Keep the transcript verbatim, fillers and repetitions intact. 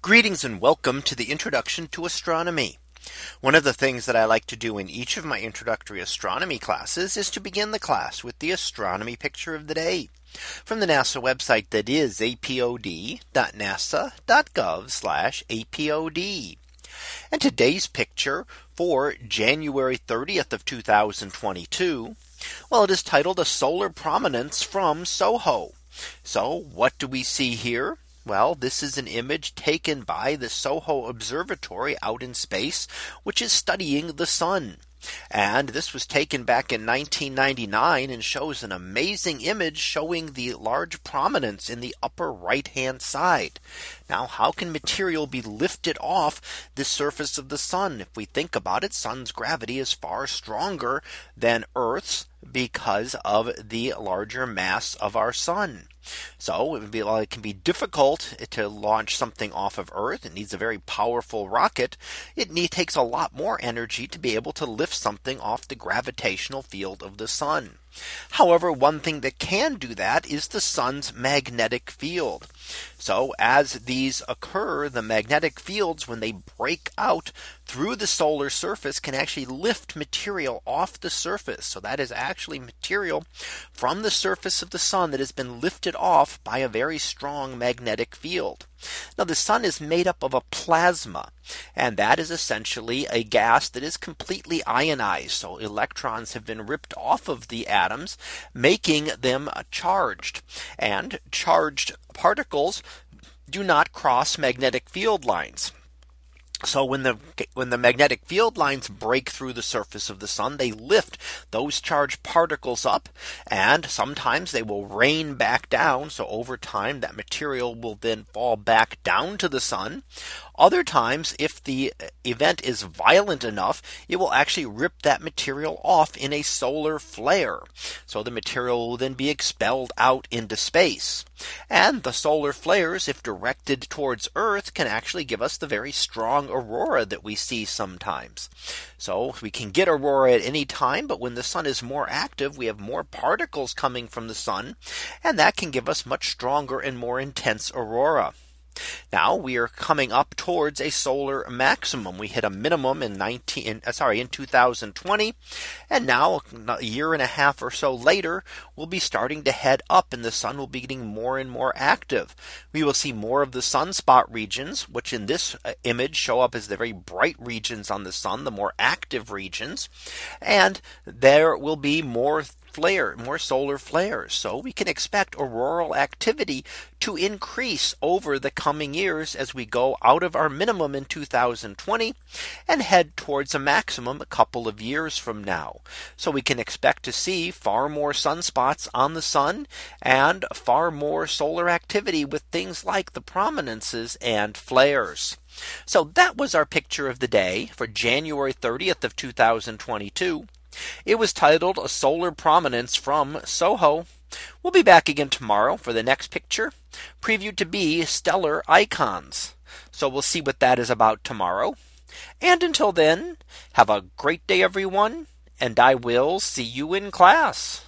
Greetings and welcome to the Introduction to Astronomy. One of the things that I like to do in each of my introductory astronomy classes is to begin the class with the astronomy picture of the day from the NASA website, that is A P O D dot nasa dot gov slash A P O D. And today's picture for January thirtieth of two thousand twenty-two, well, it is titled A Solar Prominence from SOHO. So what do we see here? Well, this is an image taken by the SOHO Observatory out in space, which is studying the sun. And this was taken back in nineteen ninety-nine and shows an amazing image showing the large prominence in the upper right hand side. Now, how can material be lifted off the surface of the sun? If we think about it, sun's gravity is far stronger than Earth's because of the larger mass of our sun. So it, would be, it can be difficult to launch something off of Earth. It needs a very powerful rocket. It need, takes a lot more energy to be able to lift something off the gravitational field of the sun. However, one thing that can do that is the sun's magnetic field. So as these occur, the magnetic fields, when they break out through the solar surface, can actually lift material off the surface. So that is actually material from the surface of the sun that has been lifted off by a very strong magnetic field. Now, the sun is made up of a plasma, and that is essentially a gas that is completely ionized. So electrons have been ripped off of the atoms, making them charged, and charged particles do not cross magnetic field lines. So when the when the magnetic field lines break through the surface of the sun, they lift those charged particles up, and sometimes they will rain back down. So over time, that material will then fall back down to the sun. Other times, if the event is violent enough, it will actually rip that material off in a solar flare. So the material will then be expelled out into space. And the solar flares, if directed towards Earth, can actually give us the very strong aurora that we see sometimes. So we can get aurora at any time, but when the sun is more active, we have more particles coming from the sun, and that can give us much stronger and more intense aurora. Now we are coming up towards a solar maximum. We hit a minimum in nineteen, sorry, in two thousand twenty. And now a year and a half or so later, we'll be starting to head up and the sun will be getting more and more active. We will see more of the sunspot regions, which in this image show up as the very bright regions on the sun, the more active regions. And there will be more flare, more solar flares. So we can expect auroral activity to increase over the coming years as we go out of our minimum in two thousand twenty and head towards a maximum a couple of years from now. So we can expect to see far more sunspots on the sun and far more solar activity with things like the prominences and flares. So that was our picture of the day for January thirtieth of two thousand twenty-two. It was titled A Solar Prominence from SOHO. We'll be back again tomorrow for the next picture, previewed to be Stellar Icons. So we'll see what that is about tomorrow. And until then, have a great day, everyone, and I will see you in class.